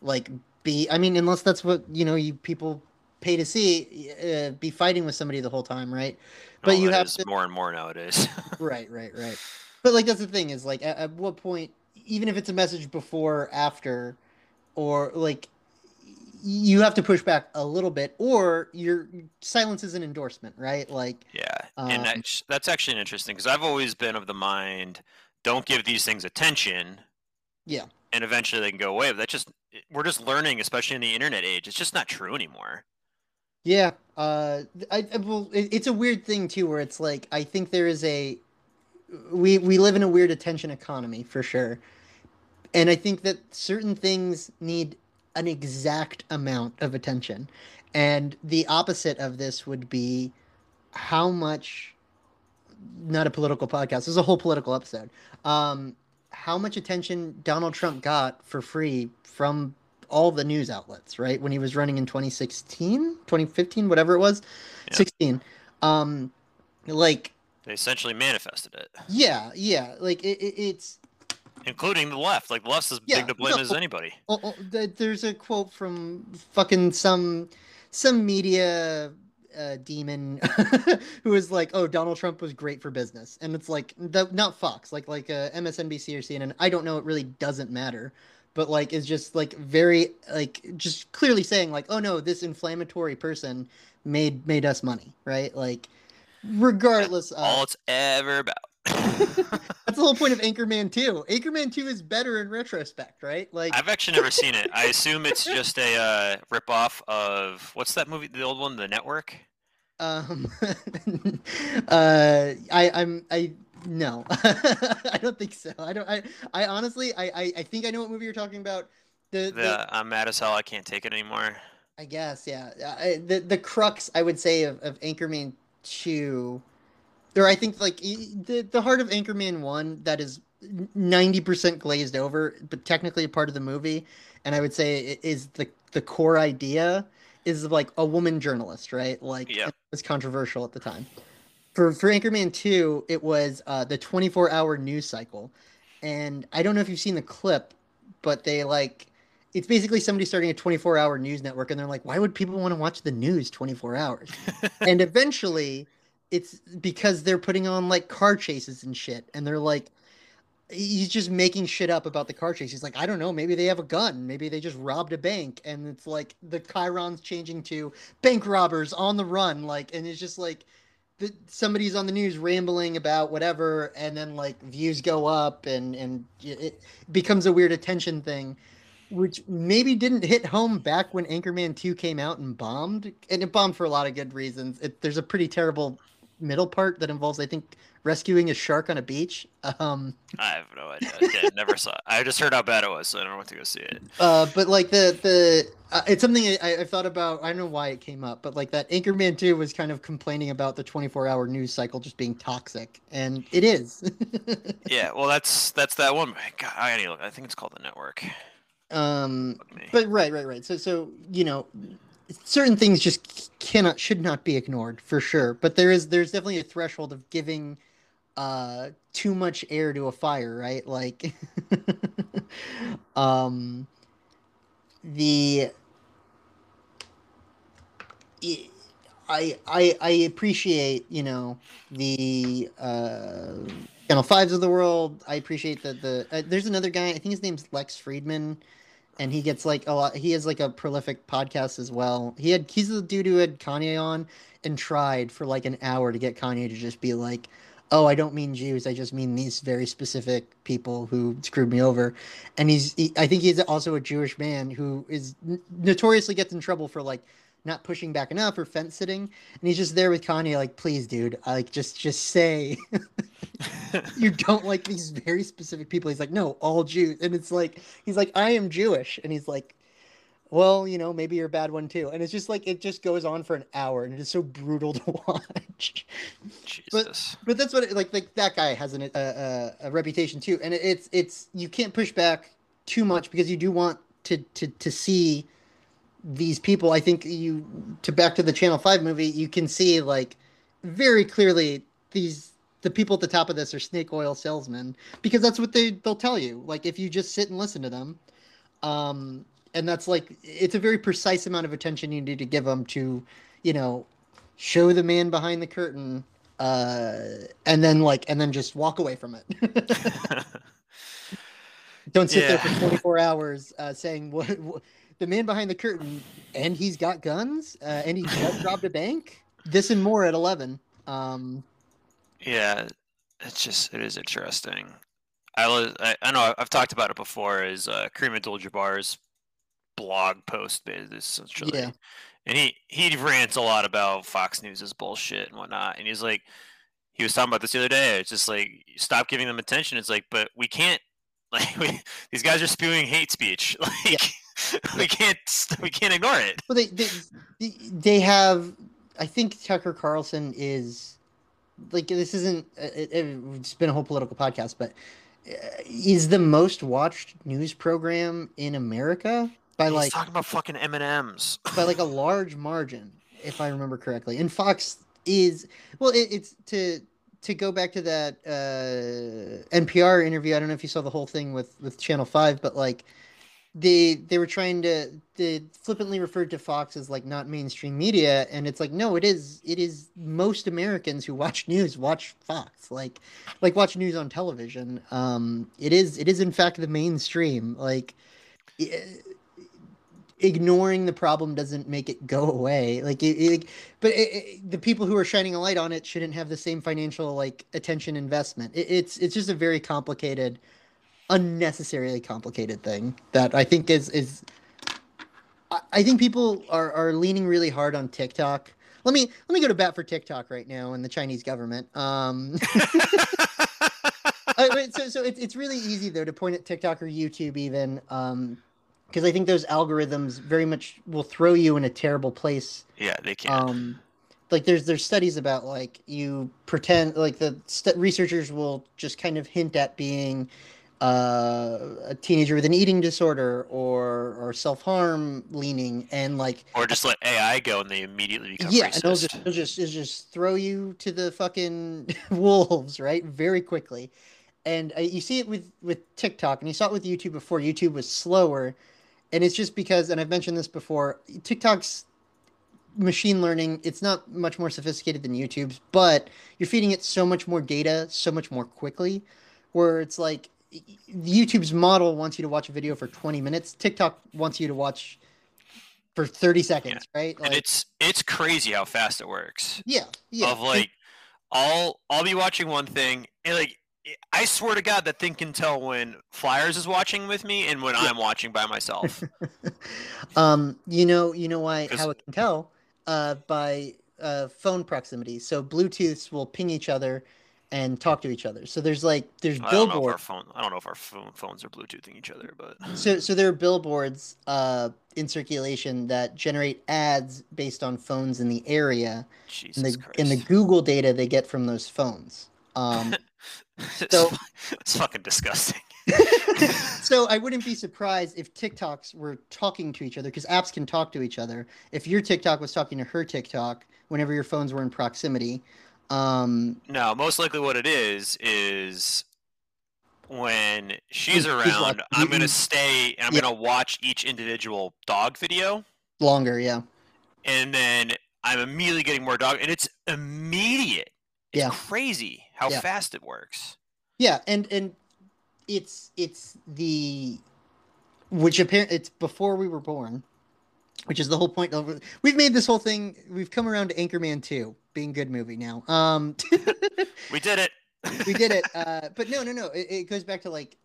like be, unless that's what, people pay to see, be fighting with somebody the whole time, right? But you have to, more and more nowadays. right. But like, that's the thing, is like, at what point, even if it's a message before or after, or like, you have to push back a little bit, or your silence is an endorsement, right? Like, yeah. And that's actually interesting, because I've always been of the mind, don't give these things attention. Yeah. And eventually they can go away. But we're just learning, especially in the internet age, it's just not true anymore. Yeah. It's a weird thing too, where it's like, I think there is we live in a weird attention economy for sure. And I think that certain things need an exact amount of attention. And the opposite of this would be how much, not a political podcast, there's a whole political episode. How much attention Donald Trump got for free from all the news outlets, right? When he was running in 2016, 2015, whatever it was, yeah. 16. They essentially manifested it. Yeah. Like, it's... Including the left. Like, the left's as big to blame as anybody. There's a quote from fucking some media demon who was like, oh, Donald Trump was great for business. And it's like, not Fox, like MSNBC or CNN. I don't know. It really doesn't matter. But like, it's just like very, like, just clearly saying like, oh no, this inflammatory person made us money, right? Like... Regardless of all it's ever about. That's the whole point of Anchorman 2. Anchorman 2 is better in retrospect, right? Like, I've actually never seen it. I assume it's just a ripoff of, what's that movie? The old one, The Network. No, I don't think so. I honestly, I think I know what movie you're talking about. I'm mad as hell. I can't take it anymore. I guess, yeah. The crux, I would say, of Anchorman 2, or I think like the heart of Anchorman 1, that is 90% glazed over, but technically a part of the movie, and I would say it is the core idea is like a woman journalist, right? Like, yeah. It was controversial at the time. For Anchorman 2, it was the 24-hour news cycle, and I don't know if you've seen the clip, but they like, it's basically somebody starting a 24-hour news network, and they're like, why would people want to watch the news 24 hours? And eventually, it's because they're putting on, like, car chases and shit, and they're like, he's just making shit up about the car chase. He's like, I don't know, maybe they have a gun. Maybe they just robbed a bank. And it's like the Chiron's changing to bank robbers on the run. Like, and it's just like somebody's on the news rambling about whatever. And then like views go up and it becomes a weird attention thing, which maybe didn't hit home back when Anchorman 2 came out and bombed. And it bombed for a lot of good reasons. There's a pretty terrible middle part that involves, I think, rescuing a shark on a beach. I have no idea. Yeah, never saw it. I just heard how bad it was, so I don't want to go see it. But like it's something I thought about. I don't know why it came up, but like that Anchorman 2 was kind of complaining about the 24-hour news cycle just being toxic, and it is. Yeah, well, that's that one. God, I think it's called The Network. But right. So you know, certain things just should not be ignored for sure. But there's definitely a threshold of giving too much air to a fire, right? Like, I appreciate, you know, the Channel 5s of the world. I appreciate that there's another guy, I think his name's Lex Friedman, and he gets like a lot. He has like a prolific podcast as well. He's the dude who had Kanye on and tried for like an hour to get Kanye to just be like, oh, I don't mean Jews, I just mean these very specific people who screwed me over. And I think he's also a Jewish man who is notoriously gets in trouble for like not pushing back enough or fence sitting. And he's just there with Kanye like, please, dude, like just say you don't like these very specific people. He's like, no, all Jews. And it's like, he's like, I am Jewish. And he's like, well, you know, maybe you're a bad one too. And it's just like, it just goes on for an hour, and it is so brutal to watch. Jesus. But that's what it, like that guy has a reputation too. And it's you can't push back too much, because you do want to see these people. I think back to the Channel 5 movie, you can see like very clearly the people at the top of this are snake oil salesmen, because that's what they'll tell you. Like, if you just sit and listen to them, and that's like, it's a very precise amount of attention you need to give them to, you know, show the man behind the curtain, and then just walk away from it. Don't sit there for 24 hours saying what the man behind the curtain, and he's got guns, and he just robbed a bank. This and more at 11. Yeah, it is interesting. I know I've talked about it before. Is Kareem Abdul-Jabbar's blog post essentially, and he rants a lot about Fox News's bullshit and whatnot. And he was talking about this the other day. It's just like, stop giving them attention. It's like, but we can't. Like, these guys are spewing hate speech. Like. Yeah. We can't ignore it. Well, they have. I think Tucker Carlson is like, this isn't. It's been a whole political podcast, but is the most watched news program in America by He's talking about fucking M&Ms by like a large margin, if I remember correctly. And Fox is it's to go back to that NPR interview. I don't know if you saw the whole thing with Channel 5, but like. They were trying to, they flippantly referred to Fox as like not mainstream media, and it's like, no, it is most Americans who watch news watch Fox, like watch news on television. It is in fact the mainstream. Like, ignoring the problem doesn't make it go away. Like, but the people who are shining a light on it shouldn't have the same financial like attention investment. It's just a very complicated. Unnecessarily complicated thing that I think is I think people are leaning really hard on TikTok. Let me go to bat for TikTok right now and the Chinese government. So it's really easy though to point at TikTok or YouTube even, because I think those algorithms very much will throw you in a terrible place. Yeah, they can. Like there's studies about like you pretend like researchers will just kind of hint at being. A teenager with an eating disorder or self-harm leaning, and like, or just let AI go and they immediately become racist. And it'll just throw you to the fucking wolves, right, very quickly. And you see it with TikTok, and you saw it with YouTube before. YouTube was slower, and it's just because, and I've mentioned this before, TikTok's machine learning, it's not much more sophisticated than YouTube's, but you're feeding it so much more data so much more quickly, where it's like, YouTube's model wants you to watch a video for 20 minutes. TikTok wants you to watch for 30 seconds, yeah. Right? Like, and it's crazy how fast it works. Yeah, yeah. Of like, I'll be watching one thing, and like, I swear to God, that thing can tell when Flyers is watching with me and when I'm watching by myself. You know why? How it can tell? By phone proximity. So Bluetooths will ping each other and talk to each other. So there's billboards. I don't know if our phones are Bluetoothing each other, but so there are billboards in circulation that generate ads based on phones in the area. Jesus Christ. And the Google data they get from those phones. So it's fucking disgusting. So I wouldn't be surprised if TikToks were talking to each other, because apps can talk to each other. If your TikTok was talking to her TikTok whenever your phones were in proximity. No, most likely what it is when she's around, I'm going to stay and I'm going to watch each individual dog video. Longer, yeah. And then I'm immediately getting more dog, and it's immediate. It's crazy how fast it works. Yeah, and it's before we were born, which is the whole point of we've made this whole thing. We've come around to Anchorman 2 being a good movie now. We did it. We did it. But no. It goes back to like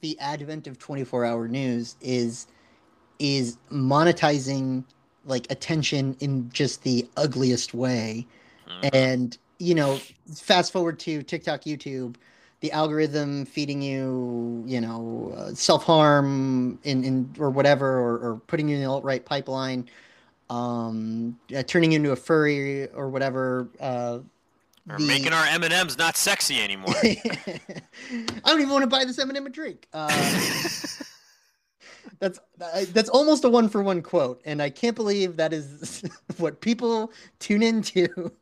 the advent of 24-hour news is monetizing like attention in just the ugliest way, and. You know, fast forward to TikTok, YouTube, the algorithm feeding you, self-harm in or whatever, or putting you in the alt-right pipeline, turning you into a furry or whatever. Making our M&Ms not sexy anymore. I don't even want to buy this M&M a drink. That's almost a one-for-one quote, and I can't believe that is what people tune into.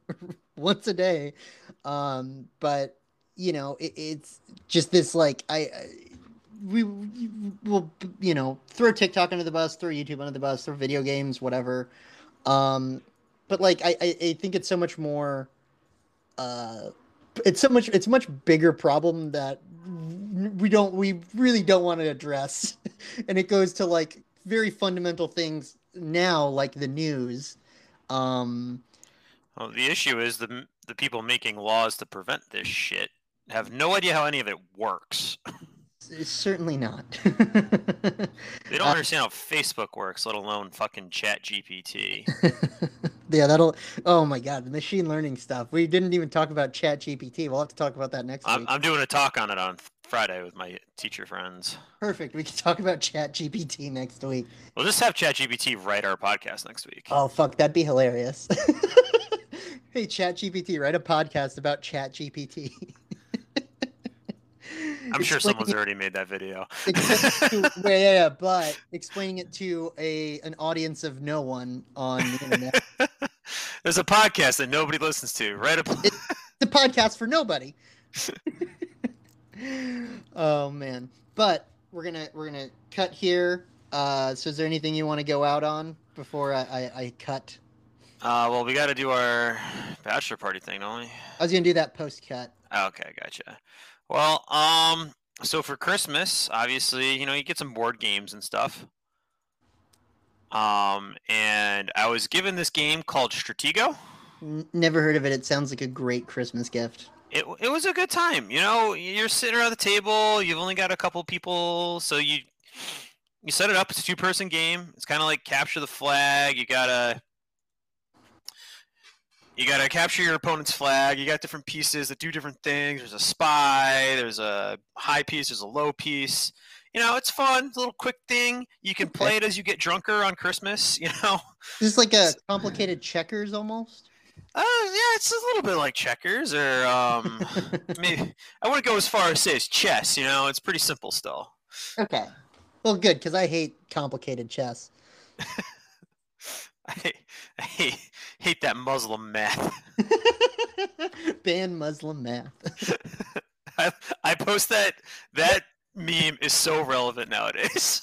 Once a day. But you know, it's just this, like, we will, throw TikTok under the bus, throw YouTube under the bus, throw video games, whatever. But like, I think it's so much more, it's much bigger problem that we really don't want to address. And it goes to like very fundamental things now, like the news, well, the issue is the people making laws to prevent this shit have no idea how any of it works. Certainly not. They don't understand how Facebook works, let alone fucking ChatGPT. Yeah, oh my God, the machine learning stuff. We didn't even talk about ChatGPT. We'll have to talk about that next week. I'm doing a talk on it on Friday with my teacher friends. Perfect. We can talk about ChatGPT next week. We'll just have ChatGPT write our podcast next week. Oh, fuck, that'd be hilarious. Hey, ChatGPT, write a podcast about ChatGPT. I'm sure someone's already made that video. But explaining it to an audience of no one on the internet. There's a podcast that nobody listens to. Write it's a podcast for nobody. Oh man! But we're gonna cut here. So is there anything you want to go out on before I cut? Well, we got to do our bachelor party thing, don't we? I was going to do that post-cut. Okay, gotcha. Well, so for Christmas, obviously, you get some board games and stuff. And I was given this game called Stratego. Never heard of it. It sounds like a great Christmas gift. It was a good time. You're sitting around the table. You've only got a couple people, so you set it up. It's a two-person game. It's kind of like Capture the Flag. You gotta capture your opponent's flag. You got different pieces that do different things. There's a spy. There's a high piece. There's a low piece. It's fun. It's a little quick thing. You can play it as you get drunker on Christmas. Is this like a complicated checkers almost? Yeah, it's a little bit like checkers, or maybe I wouldn't go as far as say it's chess. It's pretty simple still. Okay. Well, good, because I hate complicated chess. I hate that Muslim math. Ban Muslim math. I post that meme is so relevant nowadays.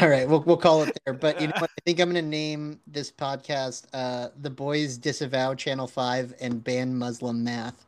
All right, we'll call it there. But you know what? I think I'm going to name this podcast "The Boys Disavow Channel 5 and Ban Muslim Math."